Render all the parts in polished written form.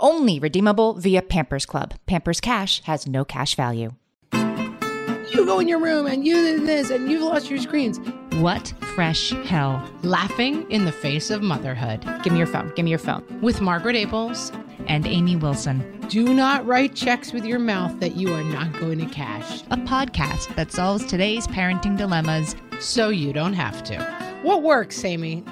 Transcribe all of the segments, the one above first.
Only redeemable via Pampers Club. Pampers Cash has no cash value. You go in your room and you did this and you've lost your screens. What Fresh Hell. Laughing in the face of motherhood. Give me your phone. Give me your phone. With Margaret Aples and Amy Wilson. Do not write checks with your mouth that you are not going to cash. A podcast that solves today's parenting dilemmas so you don't have to. What works, Amy?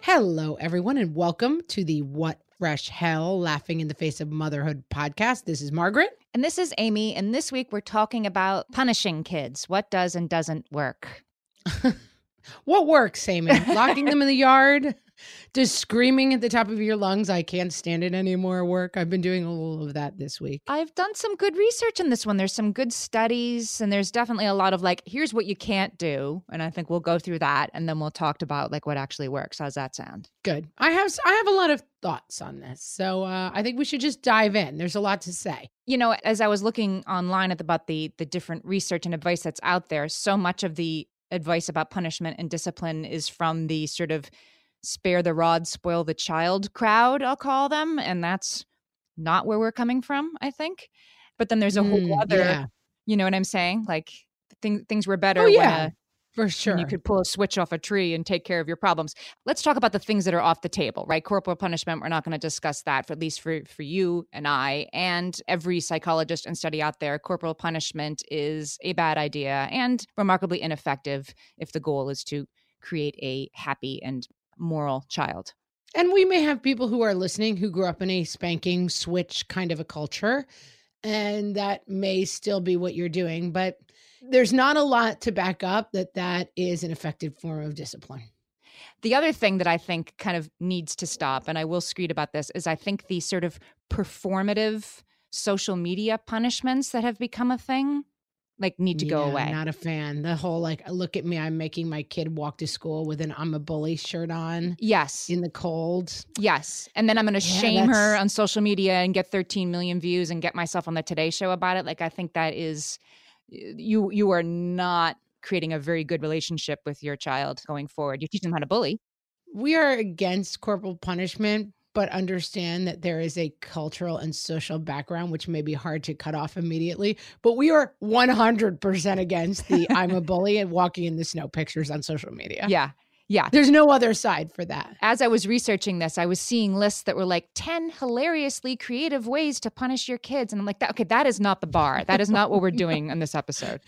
Hello, everyone, and welcome to the What Fresh Hell, Laughing in the Face of Motherhood podcast. This is Margaret. And this is Amy. And this week we're talking about punishing kids. What does and doesn't work? What works, Amy? Locking them in the yard? Does screaming at the top of your lungs, I can't stand it anymore, work? I've been doing a little of that this week. I've done some good research on this one. There's some good studies, and there's definitely a lot of like, here's what you can't do. And I think we'll go through that, and then we'll talk about like what actually works. How's that sound? Good. I have a lot of thoughts on this, so I think we should just dive in. There's a lot to say. You know, as I was looking online about the different research and advice that's out there, so much of the advice about punishment and discipline is from the sort of spare the rod, spoil the child crowd, I'll call them. And that's not where we're coming from, I think. But then there's a whole other, you know what I'm saying? Like things were better for sure. When you could pull a switch off a tree and take care of your problems. Let's talk about the things that are off the table, right? Corporal punishment, we're not going to discuss that, for at least for you and I and every psychologist and study out there. Corporal punishment is a bad idea and remarkably ineffective if the goal is to create a happy and moral child. And we may have people who are listening who grew up in a spanking switch kind of a culture, and that may still be what you're doing, but there's not a lot to back up that is an effective form of discipline. The other thing that I think kind of needs to stop, and I will screed about this, is I think the sort of performative social media punishments that have become a thing like need to go away. I'm not a fan. The whole like, look at me, I'm making my kid walk to school with an I'm a bully shirt on. Yes. In the cold. Yes. And then I'm going to shame her on social media and get 13 million views and get myself on the Today Show about it. Like, I think that is, you are not creating a very good relationship with your child going forward. You teach them how to bully. We are against corporal punishment, but understand that there is a cultural and social background, which may be hard to cut off immediately. But we are 100% against the I'm a bully and walking in the snow pictures on social media. Yeah. Yeah. There's no other side for that. As I was researching this, I was seeing lists that were like 10 hilariously creative ways to punish your kids. And I'm like, okay, that is not the bar. That is not what we're doing in this episode.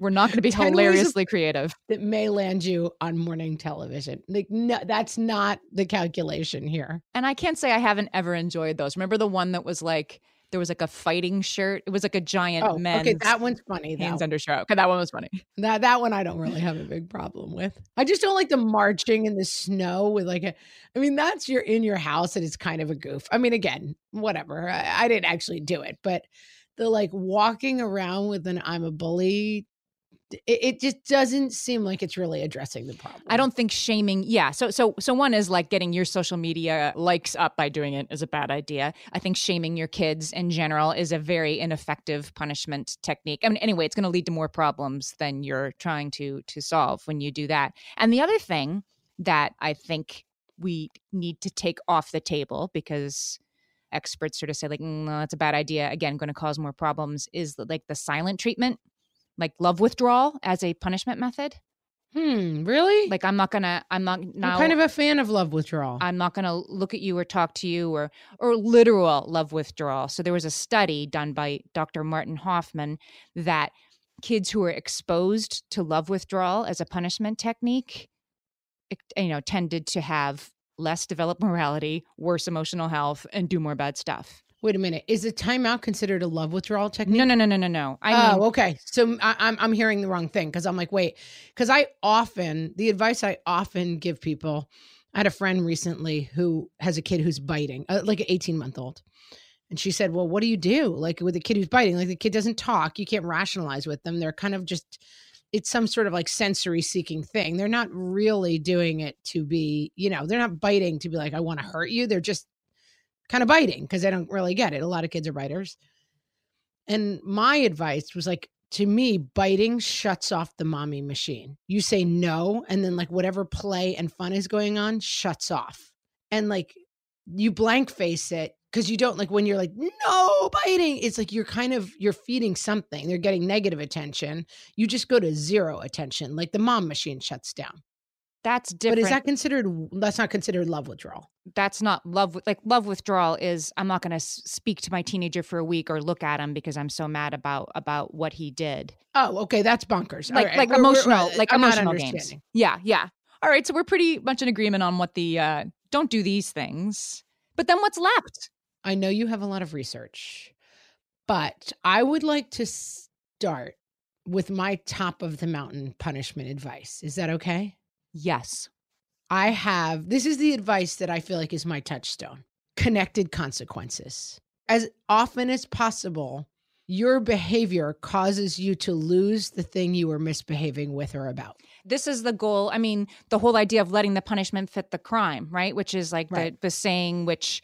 We're not going to be hilariously creative. That may land you on morning television. Like, no, that's not the calculation here. And I can't say I haven't ever enjoyed those. Remember the one that was like, there was like a fighting shirt. It was like a giant men's. Okay, that one's funny. Hands under shirt. Okay, that one was funny. That one I don't really have a big problem with. I just don't like the marching in the snow with like that's you're in your house and it's kind of a goof. I mean, again, whatever. I didn't actually do it, but the like walking around with an I'm a bully, it just doesn't seem like it's really addressing the problem. I don't think shaming. Yeah. So one is like getting your social media likes up by doing it is a bad idea. I think shaming your kids in general is a very ineffective punishment technique. I mean, anyway, it's going to lead to more problems than you're trying to solve when you do that. And the other thing that I think we need to take off the table, because experts sort of say like, no, that's a bad idea. Again, going to cause more problems, is like the silent treatment, like love withdrawal as a punishment method. Really? Like, I'm not I'm kind of a fan of love withdrawal. I'm not going to look at you or talk to you or literal love withdrawal. So there was a study done by Dr. Martin Hoffman that kids who are exposed to love withdrawal as a punishment technique, tended to have less developed morality, worse emotional health, and do more bad stuff. Wait a minute. Is a timeout considered a love withdrawal technique? No. Okay. So I'm hearing the wrong thing because I'm like, wait, because the advice I often give people, I had a friend recently who has a kid who's biting, like an 18-month-old. And she said, well, what do you do? Like with a kid who's biting, like the kid doesn't talk. You can't rationalize with them. They're kind of just, it's some sort of like sensory seeking thing. They're not really doing it to be, they're not biting to be like, I want to hurt you. They're just kind of biting because they don't really get it. A lot of kids are biters. And my advice was like, to me, biting shuts off the mommy machine. You say no. And then like whatever play and fun is going on shuts off. And like you blank face it. Because you don't, like when you're like, no biting, it's like you're feeding something. They're getting negative attention. You just go to zero attention. Like the mom machine shuts down. That's different. But that's not considered love withdrawal. That's not love. Like love withdrawal is, I'm not going to speak to my teenager for a week or look at him because I'm so mad about what he did. Oh, okay. That's bonkers. Like, right. Emotional games. Yeah. Yeah. All right. So we're pretty much in agreement on what the, don't do these things, but then what's left? I know you have a lot of research, but I would like to start with my top of the mountain punishment advice. Is that okay? Yes. This is the advice that I feel like is my touchstone, connected consequences. As often as possible, your behavior causes you to lose the thing you were misbehaving with or about. This is the goal. I mean, the whole idea of letting the punishment fit the crime, right? Which is like the saying, which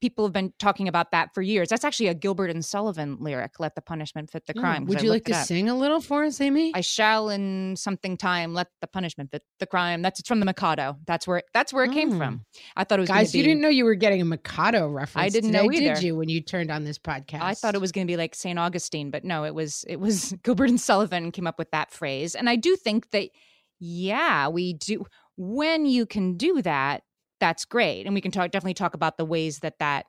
people have been talking about that for years. That's actually a Gilbert and Sullivan lyric, let the punishment fit the crime. Would you like to sing a little for us, Amy? I shall in something time, let the punishment fit the crime. It's from The Mikado. That's where it came from. I thought it was going to be... Guys, you didn't know you were getting a Mikado reference. I didn't know either. Did you, when you turned on this podcast? I thought it was going to be like St. Augustine, but no, it was Gilbert and Sullivan came up with that phrase. And I do think that, yeah, we do. When you can do that, that's great. And we can definitely talk about the ways that that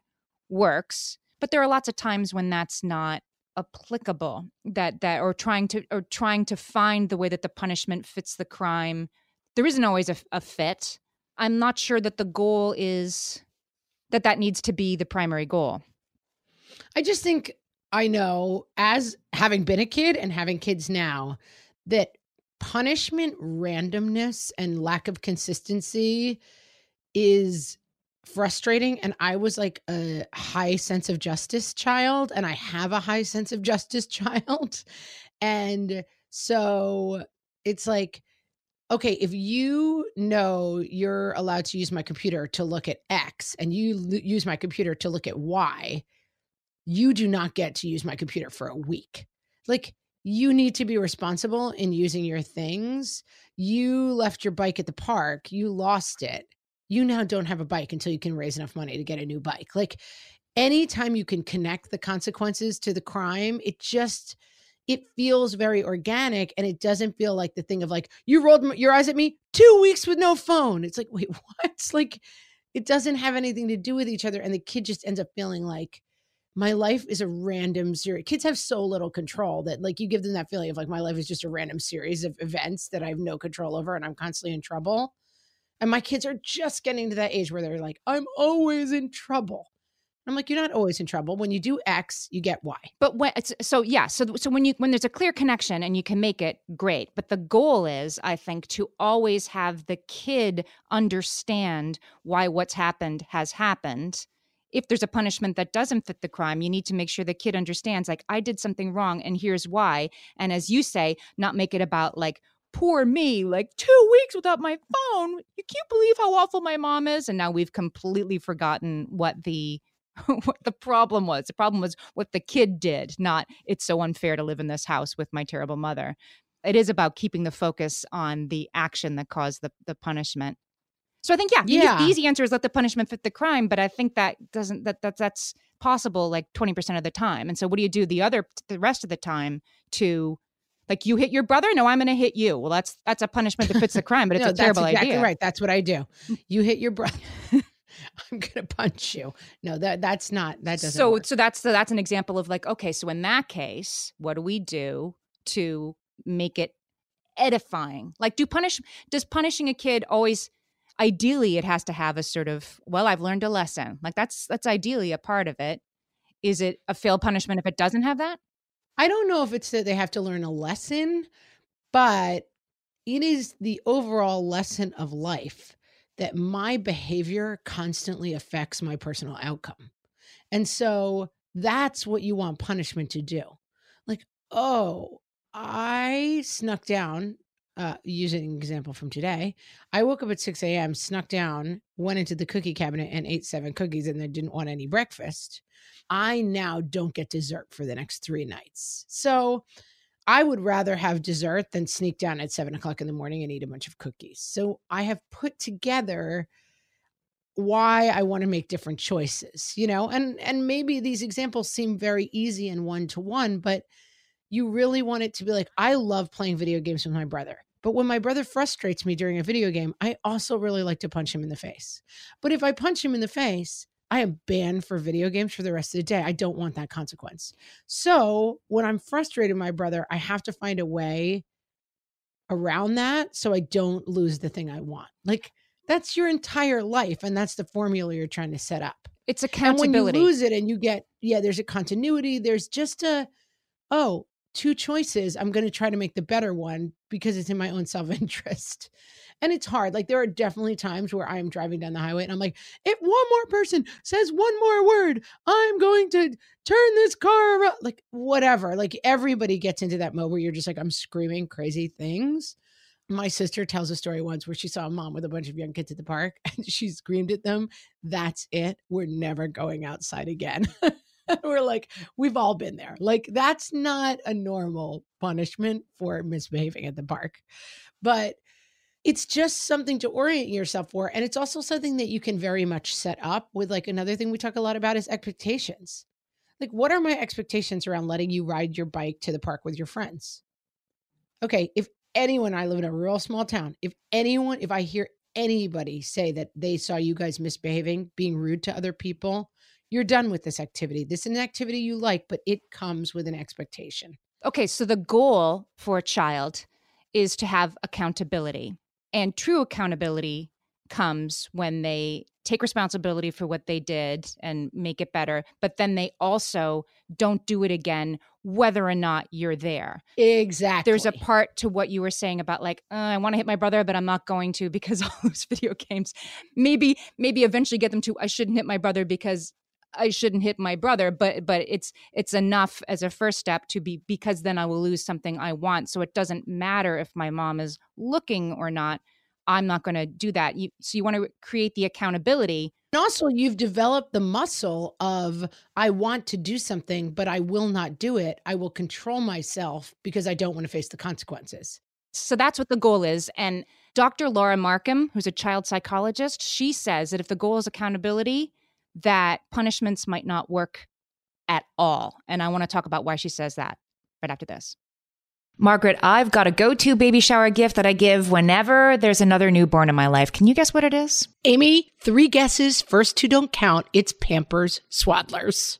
works. But there are lots of times when that's not applicable, trying to find the way that the punishment fits the crime. There isn't always a fit. I'm not sure that the goal is that needs to be the primary goal. I just think I know, as having been a kid and having kids now, that punishment randomness and lack of consistency is frustrating. And I was like a high sense of justice child, and I have a high sense of justice child. And so it's like, okay, if you know you're allowed to use my computer to look at X and you use my computer to look at Y, you do not get to use my computer for a week. Like, you need to be responsible in using your things. You left your bike at the park. You lost it. You now don't have a bike until you can raise enough money to get a new bike. Like, anytime you can connect the consequences to the crime, it feels very organic, and it doesn't feel like the thing of like, you rolled your eyes at me, 2 weeks with no phone. It's like, wait, what? It's like, it doesn't have anything to do with each other. And the kid just ends up feeling like, my life is a random series. Kids have so little control that like you give them that feeling of like, my life is just a random series of events that I have no control over, and I'm constantly in trouble. And my kids are just getting to that age where they're like, I'm always in trouble. I'm like, you're not always in trouble. When you do X, you get Y. But when there's a clear connection and you can make it, great. But the goal is, I think, to always have the kid understand why what's happened has happened. If there's a punishment that doesn't fit the crime, you need to make sure the kid understands, like, I did something wrong and here's why. And as you say, not make it about like, poor me, like 2 weeks without my phone. You can't believe how awful my mom is. And now we've completely forgotten what the problem was. The problem was what the kid did, not it's so unfair to live in this house with my terrible mother. It is about keeping the focus on the action that caused the punishment. So I think, the easy answer is let the punishment fit the crime. But I think that doesn't, that's possible like 20% of the time. And so what do you do the rest of the time to Like, you hit your brother? No, I'm going to hit you. Well, that's a punishment that fits the crime, but it's a terrible idea. That's exactly right. That's what I do. You hit your brother. I'm going to punch you. No, that doesn't work. So that's an example of like, okay, so in that case, what do we do to make it edifying? Like, does punishing a kid always, ideally it has to have a sort of, well, I've learned a lesson. Like that's ideally a part of it. Is it a failed punishment if it doesn't have that? I don't know if it's that they have to learn a lesson, but it is the overall lesson of life that my behavior constantly affects my personal outcome. And so that's what you want punishment to do. Like, oh, I snuck down, using an example from today. I woke up at 6 a.m., snuck down, went into the cookie cabinet and ate 7 cookies and then didn't want any breakfast. I now don't get dessert for the next 3 nights. So I would rather have dessert than sneak down at 7 o'clock in the morning and eat a bunch of cookies. So I have put together why I want to make different choices, you know, and maybe these examples seem very easy and one-to-one, but you really want it to be like, I love playing video games with my brother, but when my brother frustrates me during a video game, I also really like to punch him in the face. But if I punch him in the face, I am banned for video games for the rest of the day. I don't want that consequence. So when I'm frustrated with my brother, I have to find a way around that so I don't lose the thing I want. Like, that's your entire life. And that's the formula you're trying to set up. It's accountability. And when you lose it and you get, there's a continuity. There's just a, 2 choices. I'm going to try to make the better one because it's in my own self-interest. And it's hard. Like, there are definitely times where I'm driving down the highway and I'm like, if one more person says one more word, I'm going to turn this car around. Like, whatever. Like, everybody gets into that mode where you're just like, I'm screaming crazy things. My sister tells a story once where she saw a mom with a bunch of young kids at the park and she screamed at them, "That's it. We're never going outside again." We're like, we've all been there. Like, that's not a normal punishment for misbehaving at the park. But it's just something to orient yourself for. And it's also something that you can very much set up with. Like, another thing we talk a lot about is expectations. Like, what are my expectations around letting you ride your bike to the park with your friends? Okay, I live in a rural small town. If I hear anybody say that they saw you guys misbehaving, being rude to other people, you're done with this activity. This is an activity you like, but it comes with an expectation. Okay, so the goal for a child is to have accountability. And true accountability comes when they take responsibility for what they did and make it better, but then they also don't do it again, whether or not you're there. Exactly. There's a part to what you were saying about like, I want to hit my brother, but I'm not going to because all those video games. Maybe eventually get them to, I shouldn't hit my brother because I shouldn't hit my brother, but it's enough as a first step to be, because then I will lose something I want. So it doesn't matter if my mom is looking or not, I'm not going to do that. So you want to create the accountability. And also you've developed the muscle of, I want to do something, but I will not do it. I will control myself because I don't want to face the consequences. So that's what the goal is. And Dr. Laura Markham, who's a child psychologist, she says that if the goal is accountability, that punishments might not work at all. And I want to talk about why she says that right after this. Margaret, I've got a go-to baby shower gift that I give whenever there's another newborn in my life. Can you guess what it is? Amy, 3 guesses. First 2 don't count. It's Pampers Swaddlers.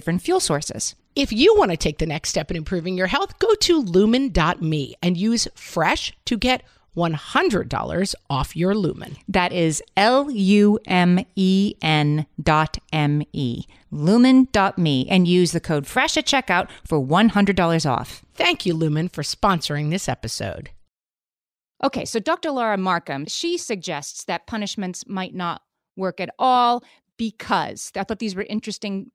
different fuel sources. If you want to take the next step in improving your health, go to lumen.me and use FRESH to get $100 off your Lumen. That is LUMEN.ME. Lumen.me and use the code FRESH at checkout for $100 off. Thank you, Lumen, for sponsoring this episode. Okay, so Dr. Laura Markham, she suggests that punishments might not work at all because I thought these were interesting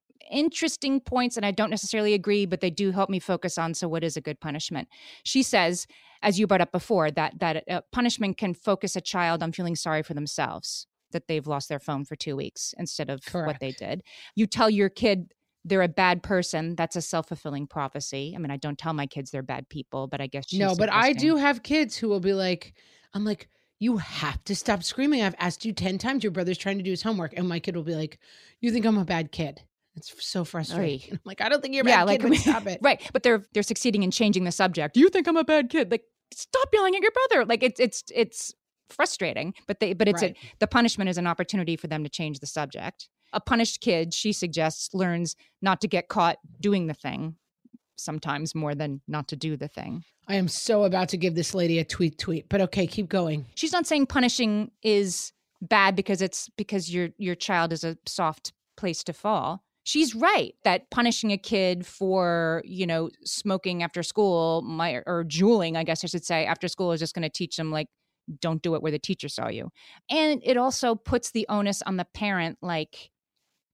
points, and I don't necessarily agree, but they do help me focus on, so what is a good punishment? She says, as you brought up before, that punishment can focus a child on feeling sorry for themselves, that they've lost their phone for 2 weeks instead of what they did. You tell your kid they're a bad person. That's a self-fulfilling prophecy. I mean, I don't tell my kids they're bad people, but I guess she's but I do have kids who will be like, I'm like, you have to stop screaming. I've asked you 10 times. Your brother's trying to do his homework. And my kid will be like, you think I'm a bad kid? It's so frustrating. I'm like, I don't think you're a bad kid, but stop it. Right. But they're succeeding in changing the subject. You think I'm a bad kid? Like, stop yelling at your brother. Like, it's frustrating, but the punishment is an opportunity for them to change the subject. A punished kid, she suggests, learns not to get caught doing the thing sometimes more than not to do the thing. I am so about to give this lady a tweet, but okay, keep going. She's not saying punishing is bad because your child is a soft place to fall. She's right that punishing a kid for, smoking after school or juuling, I guess I should say, after school is just going to teach them, like, don't do it where the teacher saw you. And it also puts the onus on the parent, like,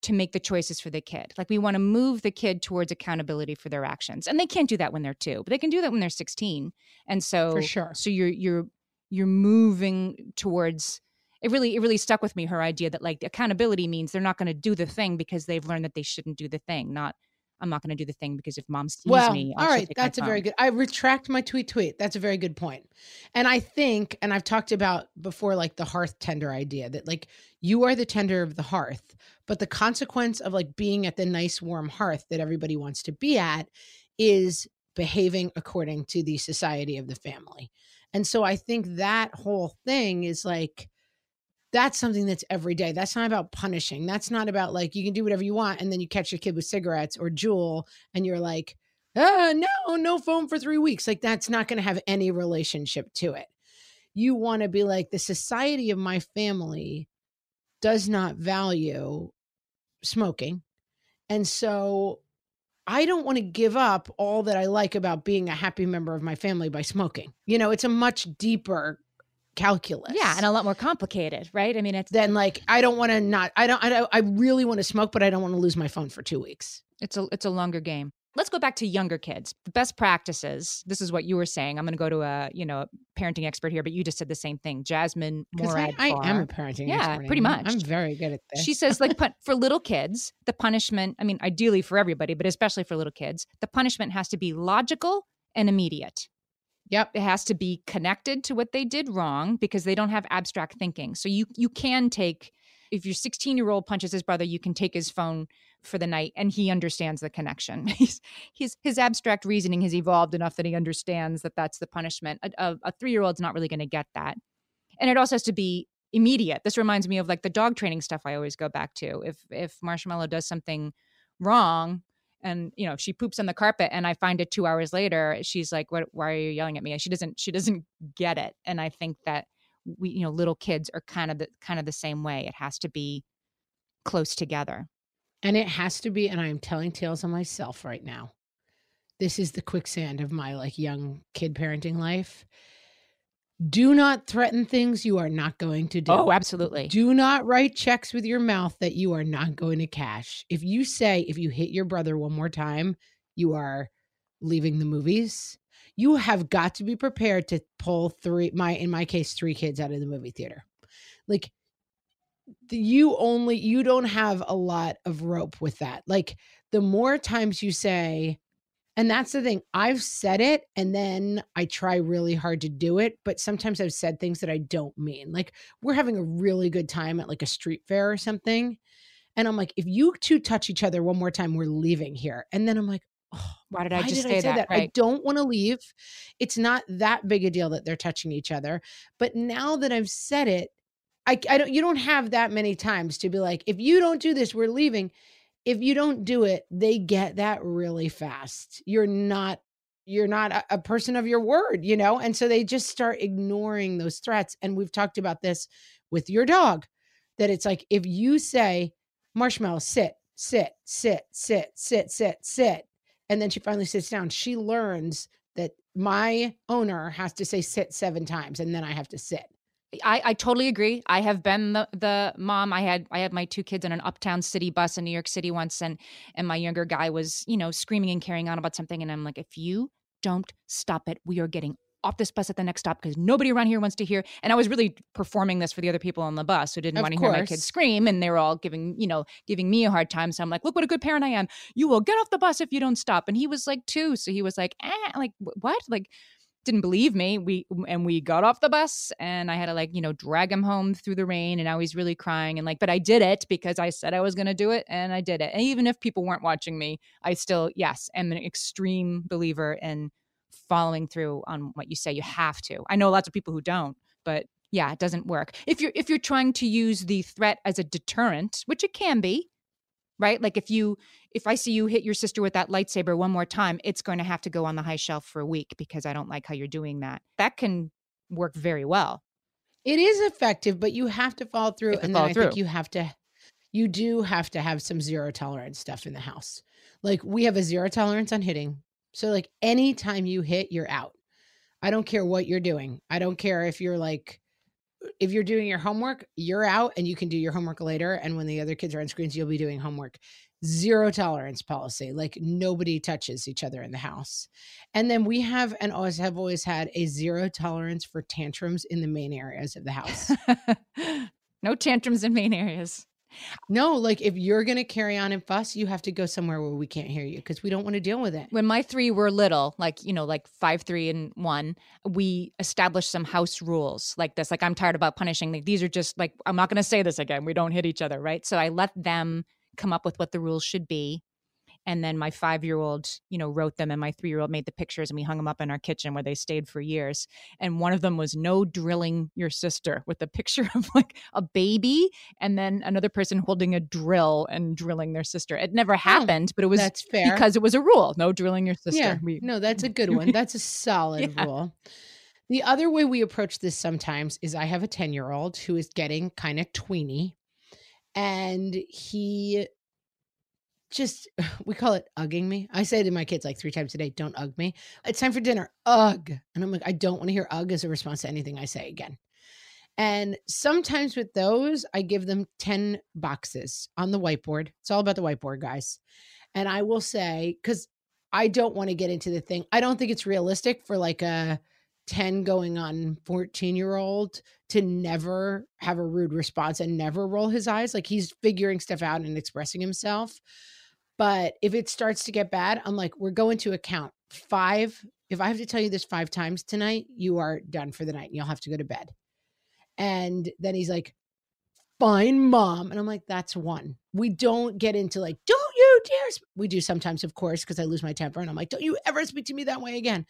to make the choices for the kid. Like, we want to move the kid towards accountability for their actions. And they can't do that when they're 2, but they can do that when they're 16. And so, for sure. So you're moving towards... It really stuck with me, her idea that, like, accountability means they're not going to do the thing because they've learned that they shouldn't do the thing. Not, I'm not going to do the thing because if mom sees me, I'll take my phone. That's a very good. I retract my tweet. That's a very good point. And I think, and I've talked about before, like, the hearth tender idea that, like, you are the tender of the hearth, but the consequence of, like, being at the nice warm hearth that everybody wants to be at is behaving according to the society of the family. And so I think that whole thing is like, that's something that's every day. That's not about punishing. That's not about, like, you can do whatever you want. And then you catch your kid with cigarettes or Juul and you're like, no phone for 3 weeks. Like, that's not going to have any relationship to it. You want to be like, the society of my family does not value smoking. And so I don't want to give up all that I like about being a happy member of my family by smoking. It's a much deeper calculus. Yeah. And a lot more complicated, right? I mean, it's then like, I really want to smoke, but I don't want to lose my phone for 2 weeks. It's a longer game. Let's go back to younger kids. The best practices. This is what you were saying. I'm going to go to a parenting expert here, but you just said the same thing. Jasmine Morad. I am a parenting expert. Yeah, pretty much. I'm very good at this. She says, like, for little kids, the punishment, I mean, ideally for everybody, but especially for little kids, the punishment has to be logical and immediate. Yep. It has to be connected to what they did wrong because they don't have abstract thinking. So you can take, if your 16-year-old punches his brother, you can take his phone for the night and he understands the connection. His abstract reasoning has evolved enough that he understands that that's the punishment. A 3-year-old's not really going to get that. And it also has to be immediate. This reminds me of, like, the dog training stuff I always go back to. If Marshmallow does something wrong, and, she poops on the carpet and I find it 2 hours later, she's like, "What? Why are you yelling at me?" And she doesn't get it. And I think that we, little kids are kind of the same way. It has to be close together. And it has to be, and I am telling tales on myself right now. This is the quicksand of my, like, young kid parenting life. Do not threaten things you are not going to do. Oh, absolutely. Do not write checks with your mouth that you are not going to cash. If you say, if you hit your brother one more time, you are leaving the movies. You have got to be prepared to pull in my case, three kids out of the movie theater. Like, you don't have a lot of rope with that. Like, the more times you say, and that's the thing, I've said it and then I try really hard to do it, but sometimes I've said things that I don't mean. Like, we're having a really good time at like a street fair or something. And I'm like, if you two touch each other one more time, we're leaving here. And then I'm like, oh, why did I say that? Right. I don't want to leave. It's not that big a deal that they're touching each other. But now that I've said it, you don't have that many times to be like, if you don't do this, we're leaving. If you don't do it, they get that really fast. You're not a person of your word, you know? And so they just start ignoring those threats. And we've talked about this with your dog, that it's like, if you say, Marshmallow, sit. And then she finally sits down. She learns that my owner has to say sit 7 times. And then I have to sit. I totally agree. I have been the mom. I had my 2 kids in an uptown city bus in New York City once, and my younger guy was, screaming and carrying on about something. And I'm like, if you don't stop it, we are getting off this bus at the next stop because nobody around here wants to hear. And I was really performing this for the other people on the bus who didn't want to hear my kids scream. And they were all giving me a hard time. So I'm like, look what a good parent I am. You will get off the bus if you don't stop. And he was like 2. So he was like, what? Like, didn't believe me. We got off the bus and I had to drag him home through the rain. And now he's really crying but I did it because I said I was going to do it and I did it. And even if people weren't watching me, I still, am an extreme believer in following through on what you say. You have to. I know lots of people who don't, but it doesn't work. If you're trying to use the threat as a deterrent, which it can be, right? Like if I see you hit your sister with that lightsaber one more time, it's going to have to go on the high shelf for a week because I don't like how you're doing that. That can work very well. It is effective, but you have to follow through. And then I think you do have to have some zero tolerance stuff in the house. Like, we have a zero tolerance on hitting. So like, anytime you hit, you're out. I don't care what you're doing. I don't care if you're if you're doing your homework, you're out and you can do your homework later. And when the other kids are on screens, you'll be doing homework. Zero tolerance policy. Like, nobody touches each other in the house. And then we have and always have always had a zero tolerance for tantrums in the main areas of the house. No tantrums in main areas. No, like, if you're going to carry on and fuss, you have to go somewhere where we can't hear you because we don't want to deal with it. When my 3 were little, 5, 3, and 1, we established some house rules like this. Like, I'm tired about punishing. Like, these are just like, I'm not going to say this again. We don't hit each other, right? So I let them come up with what the rules should be. And then my 5-year-old, wrote them, and my 3-year-old made the pictures, and we hung them up in our kitchen where they stayed for years. And one of them was no drilling your sister, with a picture of like a baby and then another person holding a drill and drilling their sister. It never happened, but it was that's fair because it was a rule. No drilling your sister. Yeah. No, that's a good one. That's a solid rule. The other way we approach this sometimes is I have a 10-year-old who is getting kind of tweeny, and he we call it ugging me. I say to my kids 3 times a day, don't ug me. It's time for dinner. Ugh. And I'm like, I don't want to hear ugh as a response to anything I say again. And sometimes with those, I give them 10 boxes on the whiteboard. It's all about the whiteboard, guys. And I will say, because I don't want to get into the thing, I don't think it's realistic for a 10 going on 14-year-old to never have a rude response and never roll his eyes. Like, he's figuring stuff out and expressing himself. But if it starts to get bad, I'm like, we're going to count 5. If I have to tell you this 5 times tonight, you are done for the night and you'll have to go to bed. And then he's like, fine, Mom. And I'm like, that's 1. We don't get into don't you dare. We do sometimes, of course, because I lose my temper and I'm like, don't you ever speak to me that way again.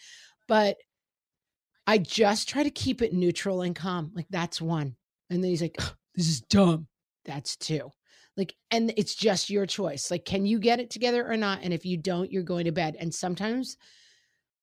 But I just try to keep it neutral and calm. Like, that's 1. And then he's like, oh, this is dumb. That's 2. And it's just your choice. Can you get it together or not? And if you don't, you're going to bed. And sometimes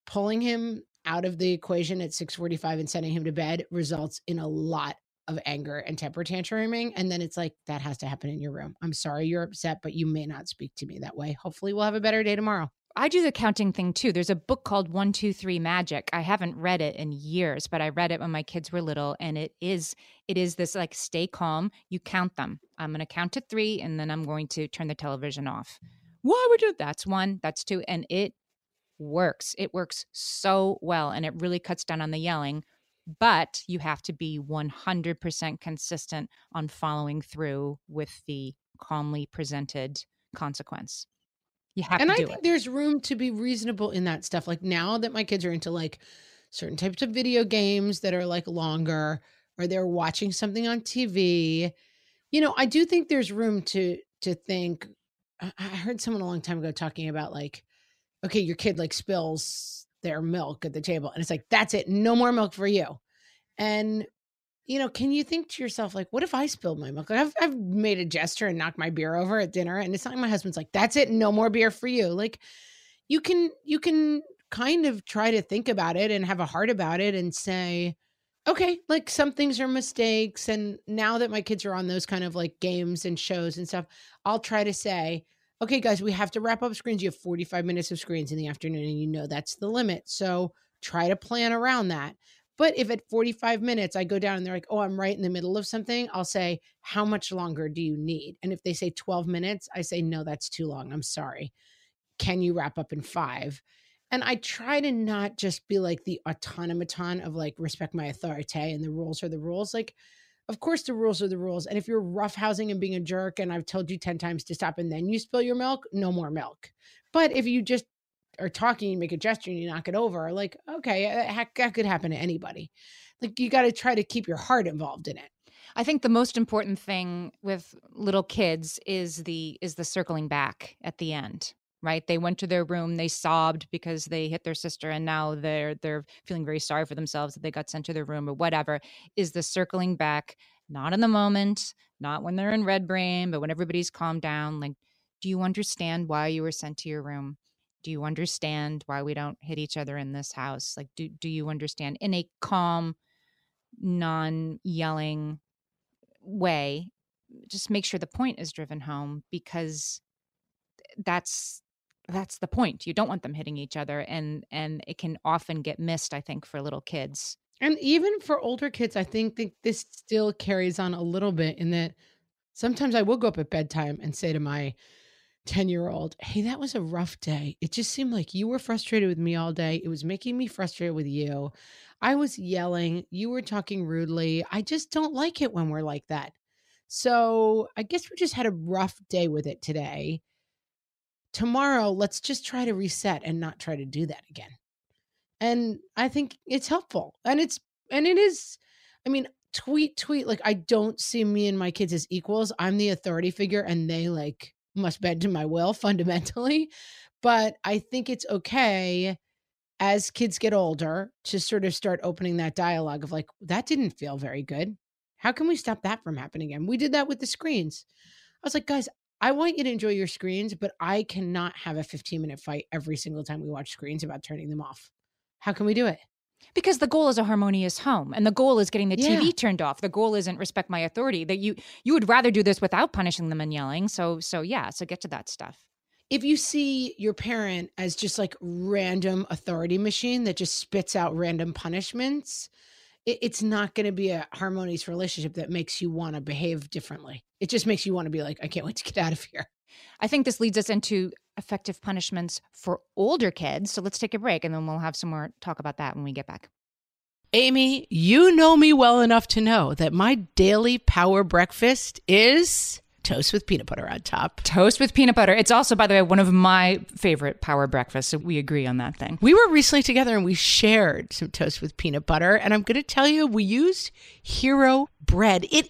pulling him out of the equation at 6:45 and sending him to bed results in a lot of anger and temper tantruming. And then it's like, that has to happen in your room. I'm sorry you're upset, but you may not speak to me that way. Hopefully we'll have a better day tomorrow. I do the counting thing too. There's a book called 1, 2, 3 Magic. I haven't read it in years, but I read it when my kids were little, and it is this like stay calm. You count them. I'm going to count to 3, and then I'm going to turn the television off. Why would you? That's 1, that's 2, and it works. It works so well, and it really cuts down on the yelling. But you have to be 100% consistent on following through with the calmly presented consequence. You have and to do I think it. There's room to be reasonable in that stuff. Like now that my kids are into like certain types of video games that are like longer, or they're watching something on TV, you know, I do think there's room to think. I heard someone a long time ago talking about like, okay, your kid like spills their milk at the table, and it's like, that's it. No more milk for you. And, you know, can you think to yourself, like, what if I spilled my milk? Like I've made a gesture and knocked my beer over at dinner, and it's not like my husband's like, that's it. No more beer for you. Like you can kind of try to think about it and have a heart about it and say, okay, like some things are mistakes. And now that my kids are on those kind of like games and shows and stuff, I'll try to say, okay, guys, we have to wrap up screens. You have 45 minutes of screens in the afternoon, and you know that's the limit. So try to plan around that. But if at 45 minutes I go down and they're like, oh, I'm right in the middle of something, I'll say, how much longer do you need? And if they say 12 minutes, I say, no, that's too long. I'm sorry. Can you wrap up in 5? And I try to not just be like the automaton of like, respect my authority and the rules are the rules. Like, of course, the rules are the rules. And if you're roughhousing and being a jerk, and I've told you 10 times to stop, and then you spill your milk, no more milk. But if you just are talking, you make a gesture and you knock it over, like, okay, that could happen to anybody. Like, you got to try to keep your heart involved in it. I think the most important thing with little kids is the circling back at the end. Right? They went to their room, they sobbed because they hit their sister, and now they're feeling very sorry for themselves that they got sent to their room or whatever, is the circling back, not in the moment, not when they're in red brain, but when everybody's calmed down. Like, do you understand why you were sent to your room? Do you understand why we don't hit each other in this house? Like, do you understand, in a calm, non-yelling way? Just make sure the point is driven home, because that's the point. You don't want them hitting each other, and it can often get missed, I think, for little kids. And even for older kids, I think this still carries on a little bit, in that sometimes I will go up at bedtime and say to my 10-year-old, hey, that was a rough day. It just seemed like you were frustrated with me all day. It was making me frustrated with you. I was yelling. You were talking rudely. I just don't like it when we're like that. So I guess we just had a rough day with it today. Tomorrow, let's just try to reset and not try to do that again. And I think it's helpful. And it is, I mean, tweet, like, I don't see me and my kids as equals. I'm the authority figure, and they like must bend to my will fundamentally. But I think it's okay as kids get older to sort of start opening that dialogue of like, that didn't feel very good. How can we stop that from happening again? We did that with the screens. I was like, guys, I want you to enjoy your screens, but I cannot have a 15-minute fight every single time we watch screens about turning them off. How can we do it? Because the goal is a harmonious home, and the goal is getting the TV turned off. The goal isn't respect my authority. That you would rather do this without punishing them and yelling. So get to that stuff. If you see your parent as just like random authority machine that just spits out random punishments, it's not going to be a harmonious relationship that makes you want to behave differently. It just makes you want to be like, I can't wait to get out of here. I think this leads us into effective punishments for older kids. So let's take a break, and then we'll have some more talk about that when we get back. Amy, you know me well enough to know that my daily power breakfast is toast with peanut butter on top. Toast with peanut butter. It's also, by the way, one of my favorite power breakfasts. So we agree on that thing. We were recently together and we shared some toast with peanut butter. And I'm going to tell you, we used Hero Bread. It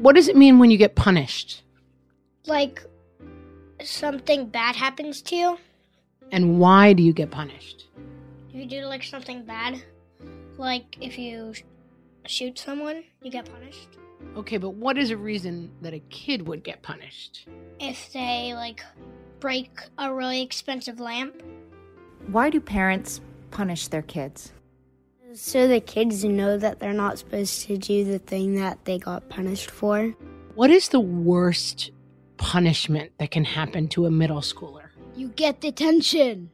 What does it mean when you get punished? Like something bad happens to you. And why do you get punished? If you do like something bad, like if you shoot someone, you get punished. Okay, but what is a reason that a kid would get punished? If they like break a really expensive lamp. Why do parents punish their kids? So the kids know that they're not supposed to do the thing that they got punished for. What is the worst punishment that can happen to a middle schooler? You get detention.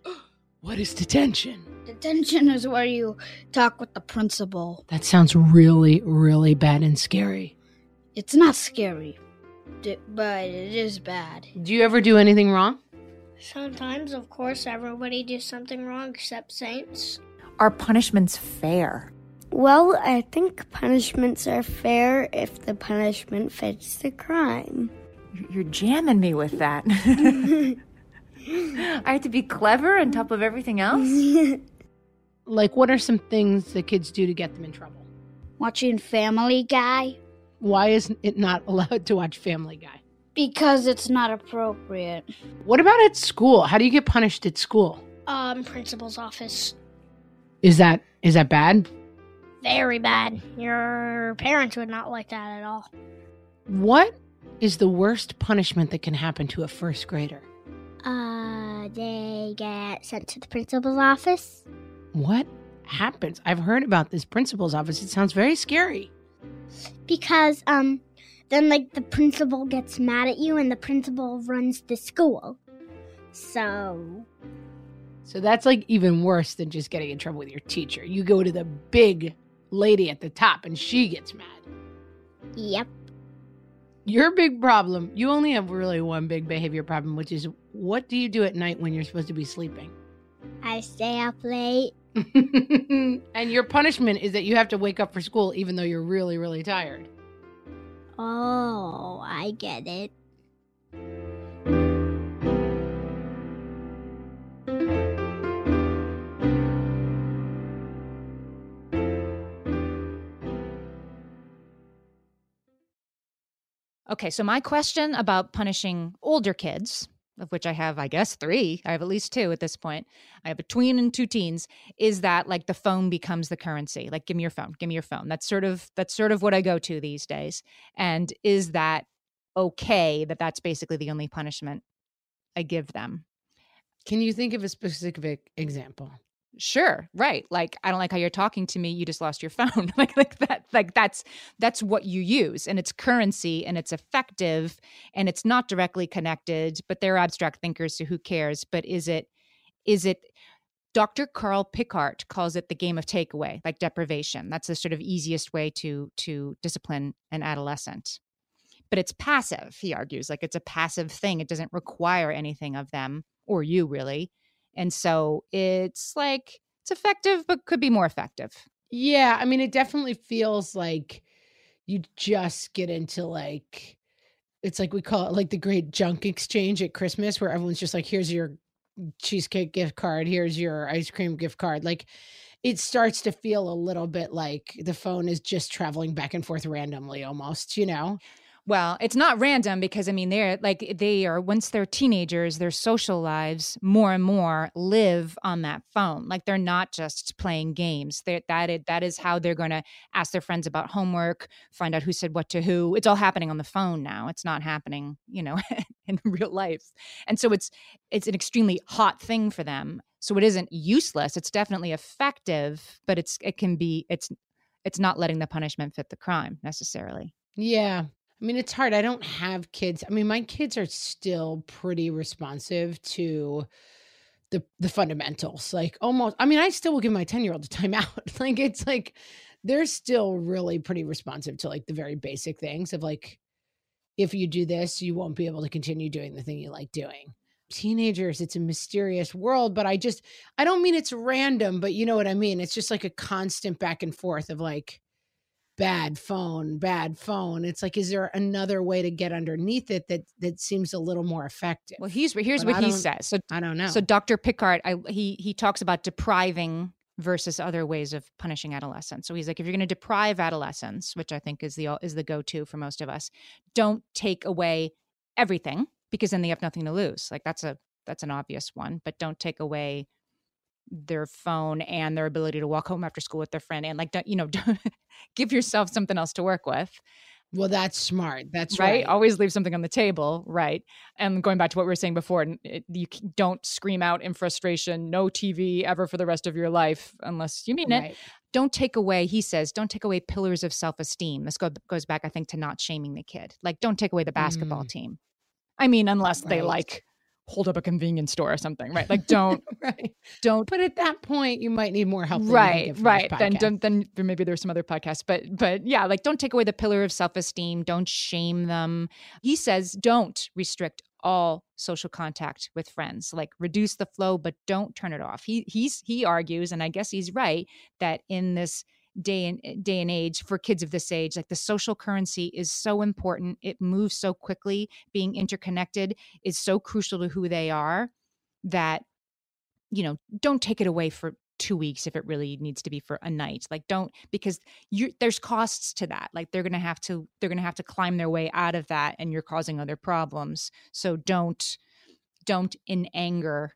What is detention? Detention is where you talk with the principal. That sounds really, really bad and scary. It's not scary, but it is bad. Do you ever do anything wrong? Sometimes, of course, everybody does something wrong except saints. Are punishments fair? Well, I think punishments are fair if the punishment fits the crime. You're jamming me with that. I have to be clever on top of everything else? Like, what are some things that kids do to get them in trouble? Watching Family Guy. Why is it not allowed to watch Family Guy? Because it's not appropriate. What about at school? How do you get punished at school? Principal's office. Is that bad? Very bad. Your parents would not like that at all. What is the worst punishment that can happen to a first grader? They get sent to the principal's office. What happens? I've heard about this principal's office. It sounds very scary. Because then like the principal gets mad at you and the principal runs the school. So that's like even worse than just getting in trouble with your teacher. You go to the big lady at the top and she gets mad. Yep. Your big problem, you only have really one big behavior problem, which is what do you do at night when you're supposed to be sleeping? I stay up late. And your punishment is that you have to wake up for school even though you're really, really tired. Oh, I get it. Okay, so my question about punishing older kids, of which I have, I guess, 3. I have at least 2 at this point. I have a tween and 2 teens, is that like the phone becomes the currency. Like, give me your phone, give me your phone. That's sort of what I go to these days. And is that okay that that's basically the only punishment I give them? Can you think of a specific example? Sure. Right. Like, I don't like how you're talking to me. You just lost your phone. like that, like that's what you use, and it's currency and it's effective and it's not directly connected, but they're abstract thinkers. So who cares? But is it, Dr. Carl Pickart calls it the game of takeaway, like deprivation. That's the sort of easiest way to discipline an adolescent, but it's passive. He argues, like, it's a passive thing. It doesn't require anything of them or you, really. And so it's like, it's effective, but could be more effective. Yeah. I mean, it definitely feels like you just get into like, it's like we call it like the great junk exchange at Christmas, where everyone's just like, here's your cheesecake gift card, here's your ice cream gift card. Like, it starts to feel a little bit like the phone is just traveling back and forth randomly almost, you know? Well, it's not random because, I mean, once they're teenagers, their social lives more and more live on that phone. Like, they're not just playing games. That is how they're going to ask their friends about homework, find out who said what to who. It's all happening on the phone now. It's not happening, you know, in real life. And so it's an extremely hot thing for them. So it isn't useless. It's definitely effective, but it's not letting the punishment fit the crime necessarily. Yeah. I mean, it's hard. I don't have kids. I mean, my kids are still pretty responsive to the fundamentals, like almost. I mean, I still will give my 10-year-old a timeout. Like, it's like they're still really pretty responsive to like the very basic things of like, if you do this, you won't be able to continue doing the thing you like doing. Teenagers, it's a mysterious world, but I don't mean it's random, but you know what I mean? It's just like a constant back and forth of like, bad phone, bad phone. It's like, is there another way to get underneath it that seems a little more effective? Well, here's what he says. So I don't know. So Dr. Pickart, he talks about depriving versus other ways of punishing adolescents. So he's like, if you're going to deprive adolescents, which I think is the go-to for most of us, don't take away everything because then they have nothing to lose. Like, that's an obvious one, but don't take away their phone and their ability to walk home after school with their friend, and like, don't give yourself something else to work with. Well, that's smart. That's right. Always leave something on the table. Right. And going back to what we were saying before, you don't scream out in frustration, no TV ever for the rest of your life, unless you mean it. Right. Don't take away, he says, don't take away pillars of self-esteem. This goes back, I think, to not shaming the kid. Like, don't take away the basketball team. I mean, unless they like hold up a convenience store or something, right? Like, don't, don't. But at that point, you might need more help. Right. Then maybe there's some other podcasts, but yeah, like, don't take away the pillar of self-esteem. Don't shame them. He says, don't restrict all social contact with friends, like reduce the flow, but don't turn it off. He argues, and I guess he's right, that in this day and age for kids of this age, like, the social currency is so important. It moves so quickly. Being interconnected is so crucial to who they are that, don't take it away for 2 weeks if it really needs to be for a night. Like, don't, because there's costs to that. Like, they're going to have to climb their way out of that, and you're causing other problems. So don't in anger,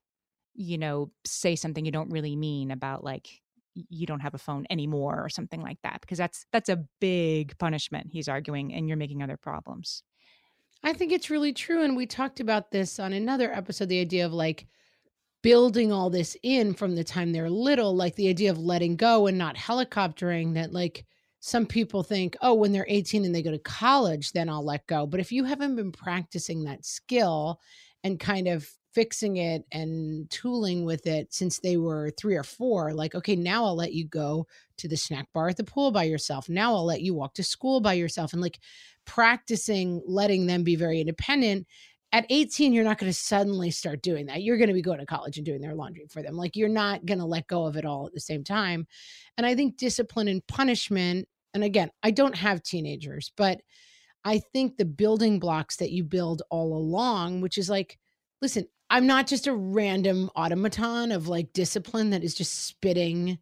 say something you don't really mean about, like, you don't have a phone anymore or something like that, because that's a big punishment, he's arguing, and you're making other problems. I think it's really true. And we talked about this on another episode, the idea of like building all this in from the time they're little, like the idea of letting go and not helicoptering that. Like, some people think, oh, when they're 18 and they go to college, then I'll let go. But if you haven't been practicing that skill and kind of fixing it and tooling with it since they were 3 or 4, like, okay, now I'll let you go to the snack bar at the pool by yourself. Now I'll let you walk to school by yourself. And like, practicing letting them be very independent. At 18, you're not going to suddenly start doing that. You're going to be going to college and doing their laundry for them. Like, you're not going to let go of it all at the same time. And I think discipline and punishment, and again, I don't have teenagers, but I think the building blocks that you build all along, which is like, listen, I'm not just a random automaton of like discipline that is just spitting,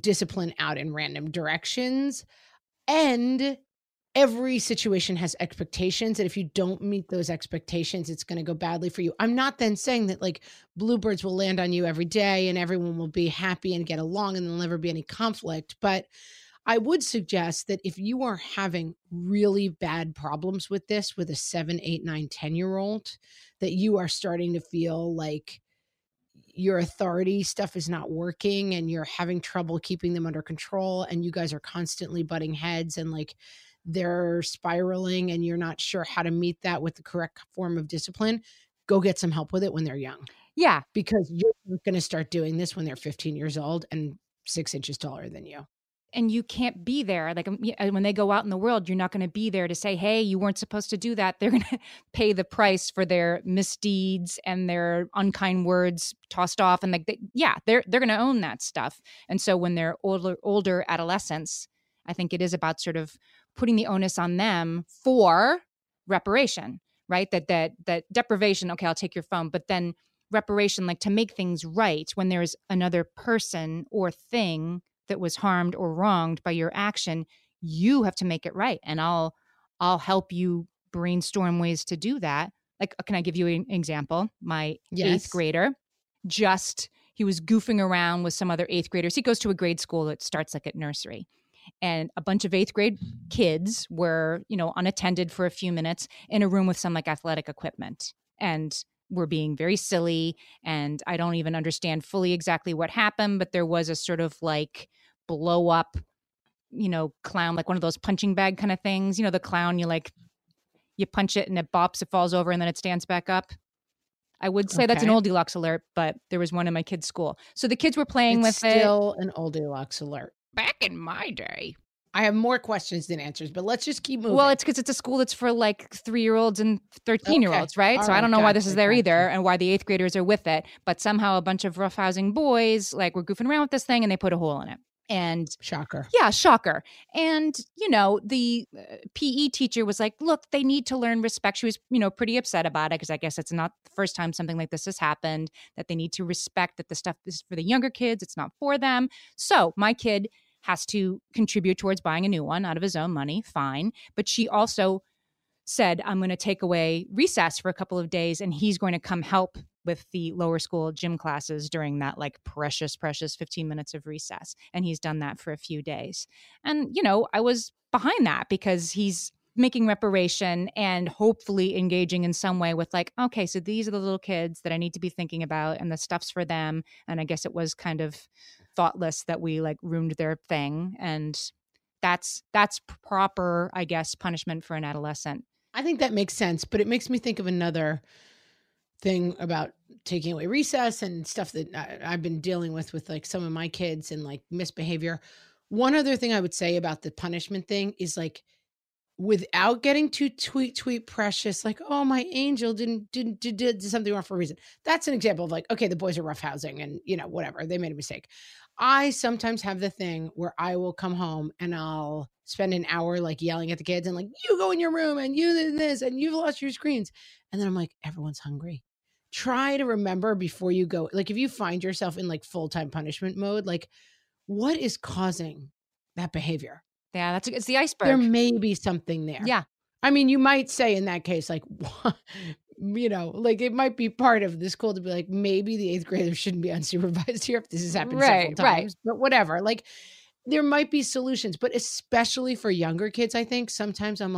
discipline out in random directions. And every situation has expectations. And if you don't meet those expectations, it's going to go badly for you. I'm not then saying that like bluebirds will land on you every day and everyone will be happy and get along and there'll never be any conflict. But I would suggest that if you are having really bad problems with this, with a 7, 8, 9, 10-year-old, that you are starting to feel like your authority stuff is not working and you're having trouble keeping them under control and you guys are constantly butting heads and like they're spiraling and you're not sure how to meet that with the correct form of discipline, go get some help with it when they're young. Yeah. Because you're going to start doing this when they're 15 years old and 6 inches taller than you. And you can't be there. Like when they go out in the world, you're not going to be there to say, hey, you weren't supposed to do that. They're going to pay the price for their misdeeds and their unkind words tossed off. And like, they're going to own that stuff. And so when they're older adolescents, I think it is about sort of putting the onus on them for reparation, right? That deprivation, okay, I'll take your phone, but then reparation, like to make things right when there is another person or thing that was harmed or wronged by your action, you have to make it right. And I'll help you brainstorm ways to do that. Like, can I give you an example? My eighth grader, he was goofing around with some other eighth graders. He goes to a grade school that starts like at nursery. And a bunch of eighth grade kids were, unattended for a few minutes in a room with some like athletic equipment. And we're being very silly, and I don't even understand fully exactly what happened, but there was a sort of like blow up, clown, like one of those punching bag kind of things. The clown, you punch it and it bops, it falls over, and then it stands back up. I would say that's an old deluxe alert, but there was one in my kid's school. So the kids were playing with it. It's still an old deluxe alert. Back in my day. I have more questions than answers, but let's just keep moving. Well, it's because it's a school that's for like 3-year-olds and 13-year-olds, right? All so right, I don't know why this is there either and why the eighth graders are with it, but somehow a bunch of roughhousing boys were goofing around with this thing and they put a hole in it. And shocker. Yeah, shocker. And, the PE teacher was like, look, they need to learn respect. She was, pretty upset about it because I guess it's not the first time something like this has happened, that they need to respect that the stuff is for the younger kids. It's not for them. So my kid has to contribute towards buying a new one out of his own money, fine. But she also said, I'm going to take away recess for a couple of days and he's going to come help with the lower school gym classes during that precious 15 minutes of recess. And he's done that for a few days. And, I was behind that because he's making reparation and hopefully engaging in some way with okay, so these are the little kids that I need to be thinking about and the stuff's for them. And I guess it was kind of thoughtless that we ruined their thing. And that's proper, I guess, punishment for an adolescent. I think that makes sense, but it makes me think of another thing about taking away recess and stuff that I've been dealing with some of my kids and misbehavior. One other thing I would say about the punishment thing is without getting too tweet precious, oh, my angel did something wrong for a reason. That's an example of okay, the boys are roughhousing and whatever, they made a mistake. I sometimes have the thing where I will come home and I'll spend an hour yelling at the kids and you go in your room and you did this and you've lost your screens. And then I'm everyone's hungry. Try to remember before you go, if you find yourself in full-time punishment mode, what is causing that behavior? Yeah, it's the iceberg. There may be something there. Yeah. I mean, you might say in that case, it might be part of the school to be maybe the eighth grader shouldn't be unsupervised here if this has happened several times, but whatever. There might be solutions, but especially for younger kids, I think sometimes I'm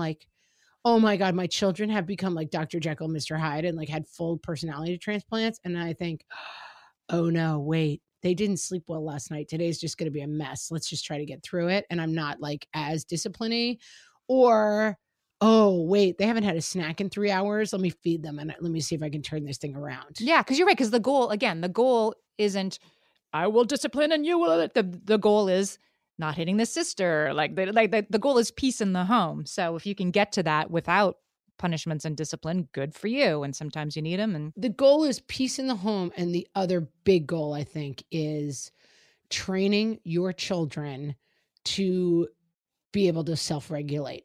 oh my God, my children have become Dr. Jekyll, Mr. Hyde and had full personality transplants. And I think, oh no, wait. They didn't sleep well last night. Today's just going to be a mess. Let's just try to get through it. And I'm not as disciplinary or, oh, wait, they haven't had a snack in 3 hours. Let me feed them and let me see if I can turn this thing around. Yeah, because you're right. Because the goal isn't I will discipline and you will. The goal is not hitting the sister. The goal is peace in the home. So if you can get to that without punishments and discipline, good for you. And sometimes you need them. And the goal is peace in the home. And the other big goal, I think, is training your children to be able to self-regulate.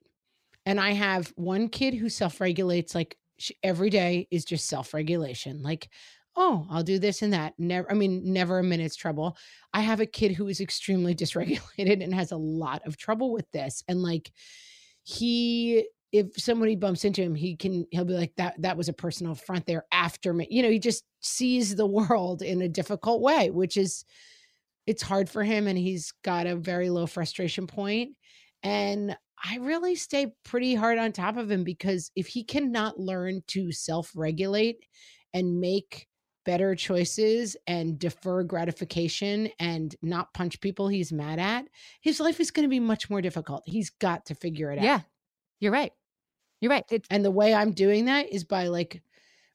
And I have one kid who self-regulates, every day is just self-regulation. Oh, I'll do this and that. Never a minute's trouble. I have a kid who is extremely dysregulated and has a lot of trouble with this. And if somebody bumps into him, he'll be that was a personal affront there after me. He just sees the world in a difficult way, which is, it's hard for him. And he's got a very low frustration point. And I really stay pretty hard on top of him because if he cannot learn to self-regulate and make better choices and defer gratification and not punch people he's mad at, his life is going to be much more difficult. He's got to figure it out. Yeah, you're right. You're right. And the way I'm doing that is by like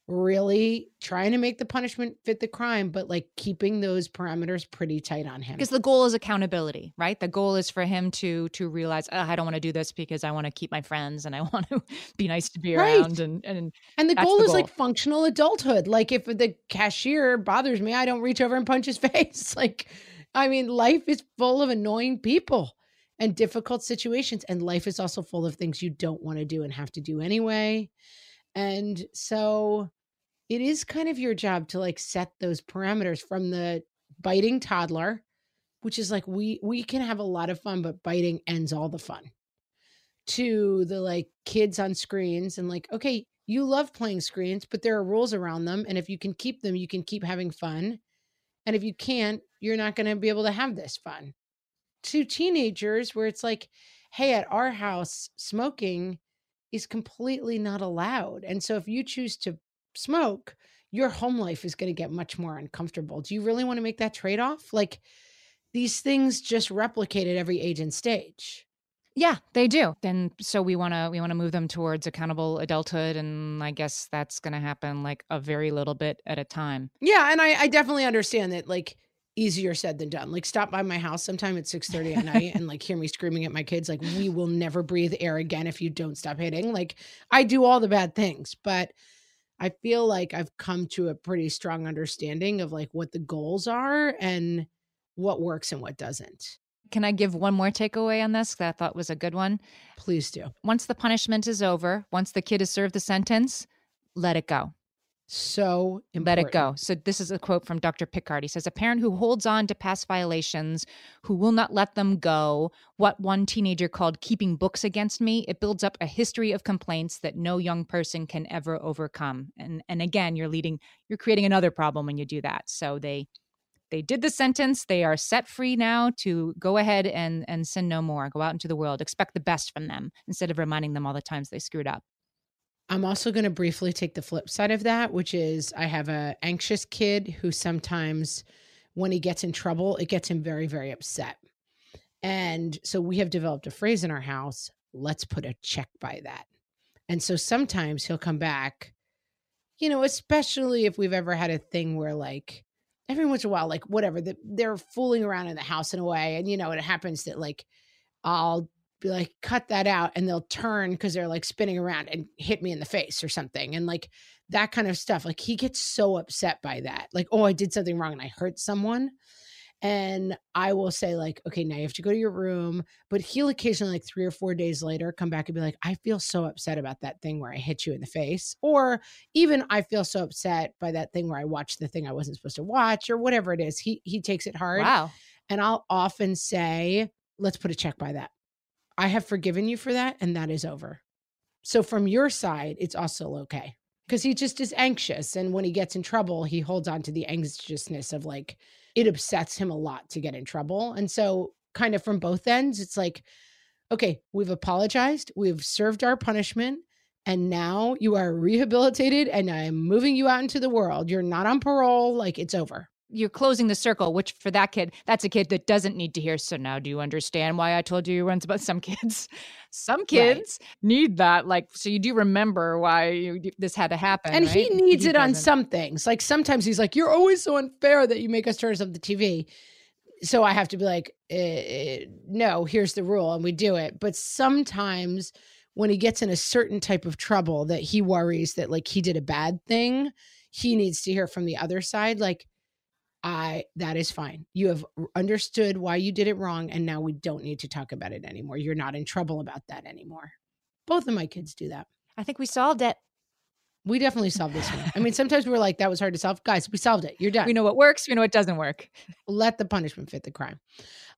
really trying to make the punishment fit the crime, but like keeping those parameters pretty tight on him. Because the goal is accountability, right? The goal is for him to realize, oh, I don't want to do this because I want to keep my friends and I want to be nice to be around. Right. And the goal is like functional adulthood. Like if the cashier bothers me, I don't reach over and punch his face. Like, I mean, life is full of annoying people and difficult situations. And life is also full of things you don't want to do and have to do anyway. And so it is kind of your job to like set those parameters from the biting toddler, which is like, we can have a lot of fun, but biting ends all the fun, to the like kids on screens and like, okay, you love playing screens, but there are rules around them. And if you can keep them, you can keep having fun. And if you can't, you're not going to be able to have this fun. To teenagers where it's like, hey, at our house, smoking is completely not allowed. And so if you choose to smoke, your home life is going to get much more uncomfortable. Do you really want to make that trade-off? Like these things just replicate at every age and stage. Yeah, they do. And so we want to move them towards accountable adulthood. And I guess that's going to happen like a very little bit at a time. Yeah. And I definitely understand that like easier said than done. Like stop by my house sometime at 6:30 at night and like hear me screaming at my kids. Like we will never breathe air again if you don't stop hitting. Like I do all the bad things, but I feel like I've come to a pretty strong understanding of like what the goals are and what works and what doesn't. Can I give one more takeaway on this that I thought was a good one? Please do. Once the punishment is over, once the kid has served the sentence, let it go. So important. Let it go. So this is a quote from Dr. Pickard. He says, a parent who holds on to past violations, who will not let them go, what one teenager called keeping books against me, it builds up a history of complaints that no young person can ever overcome. And again, you're creating another problem when you do that. So they did the sentence. They are set free now to go ahead and sin no more. Go out into the world. Expect the best from them instead of reminding them all the times they screwed up. I'm also going to briefly take the flip side of that, which is I have an anxious kid who sometimes when he gets in trouble, it gets him very, very upset. And so we have developed a phrase in our house, let's put a check by that. And so sometimes he'll come back, you know, especially if we've ever had a thing where like every once in a while, like whatever, they're fooling around in the house in a way. And, you know, it happens that like I'll be like, cut that out. And they'll turn because they're like spinning around and hit me in the face or something. And like that kind of stuff. Like he gets so upset by that. Like, oh, I did something wrong and I hurt someone. And I will say like, okay, now you have to go to your room. But he'll occasionally like 3 or 4 days later, come back and be like, I feel so upset about that thing where I hit you in the face. Or even I feel so upset by that thing where I watched the thing I wasn't supposed to watch or whatever it is. He takes it hard. Wow. And I'll often say, let's put a check by that. I have forgiven you for that, and that is over. So from your side, it's also okay. Because he just is anxious, and when he gets in trouble, he holds on to the anxiousness of like, it upsets him a lot to get in trouble. And so kind of from both ends, it's like, okay, we've apologized, we've served our punishment, and now you are rehabilitated, and I'm moving you out into the world. You're not on parole, like it's over. You're closing the circle, which for that kid, that's a kid that doesn't need to hear. So now do you understand why I told you once about some kids? Some kids need that. Like, so you do remember why this had to happen. And right? He needs it on some things. Like sometimes he's like, you're always so unfair that you make us turn off the TV. So I have to be like, no, here's the rule. And we do it. But sometimes when he gets in a certain type of trouble that he worries that like he did a bad thing, he needs to hear from the other side. Like, that is fine. You have understood why you did it wrong. And now we don't need to talk about it anymore. You're not in trouble about that anymore. Both of my kids do that. I think we solved it. We definitely solved this one. I mean, sometimes we're like, that was hard to solve. Guys, we solved it. You're done. We know what works. We know what doesn't work. Let the punishment fit the crime.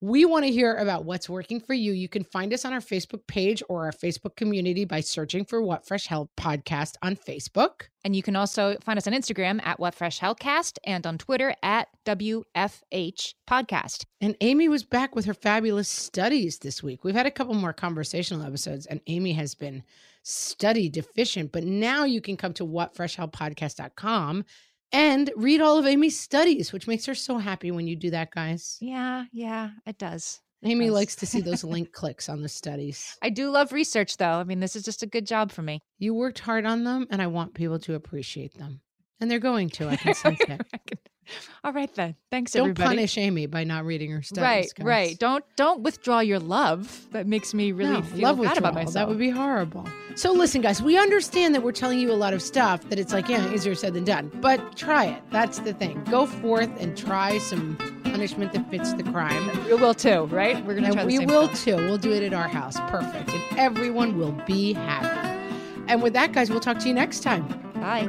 We want to hear about what's working for you. You can find us on our Facebook page or our Facebook community by searching for What Fresh Hell Podcast on Facebook. And you can also find us on Instagram at What Fresh Hellcast and on Twitter at WFH Podcast. And Amy was back with her fabulous studies this week. We've had a couple more conversational episodes, and Amy has been study deficient, but now you can come to whatfreshhellpodcast.com And read all of Amy's studies, which makes her so happy when you do that, guys. Yeah, yeah, it does. Amy likes to see those link clicks on the studies. I do love research, though. I mean, this is just a good job for me. You worked hard on them, and I want people to appreciate them. And they're going to. I can sense it. All right, then. Thanks, everybody. Don't punish Amy by not reading her studies, guys. Right. Don't withdraw your love. That makes me really feel bad about myself. That would be horrible. So listen, guys, we understand that we're telling you a lot of stuff that it's like, yeah, easier said than done. But try it. That's the thing. Go forth and try some punishment that fits the crime. We will too, right? We're going to try the same stuff. We'll do it at our house. Perfect. And everyone will be happy. And with that, guys, we'll talk to you next time. Bye.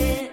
It.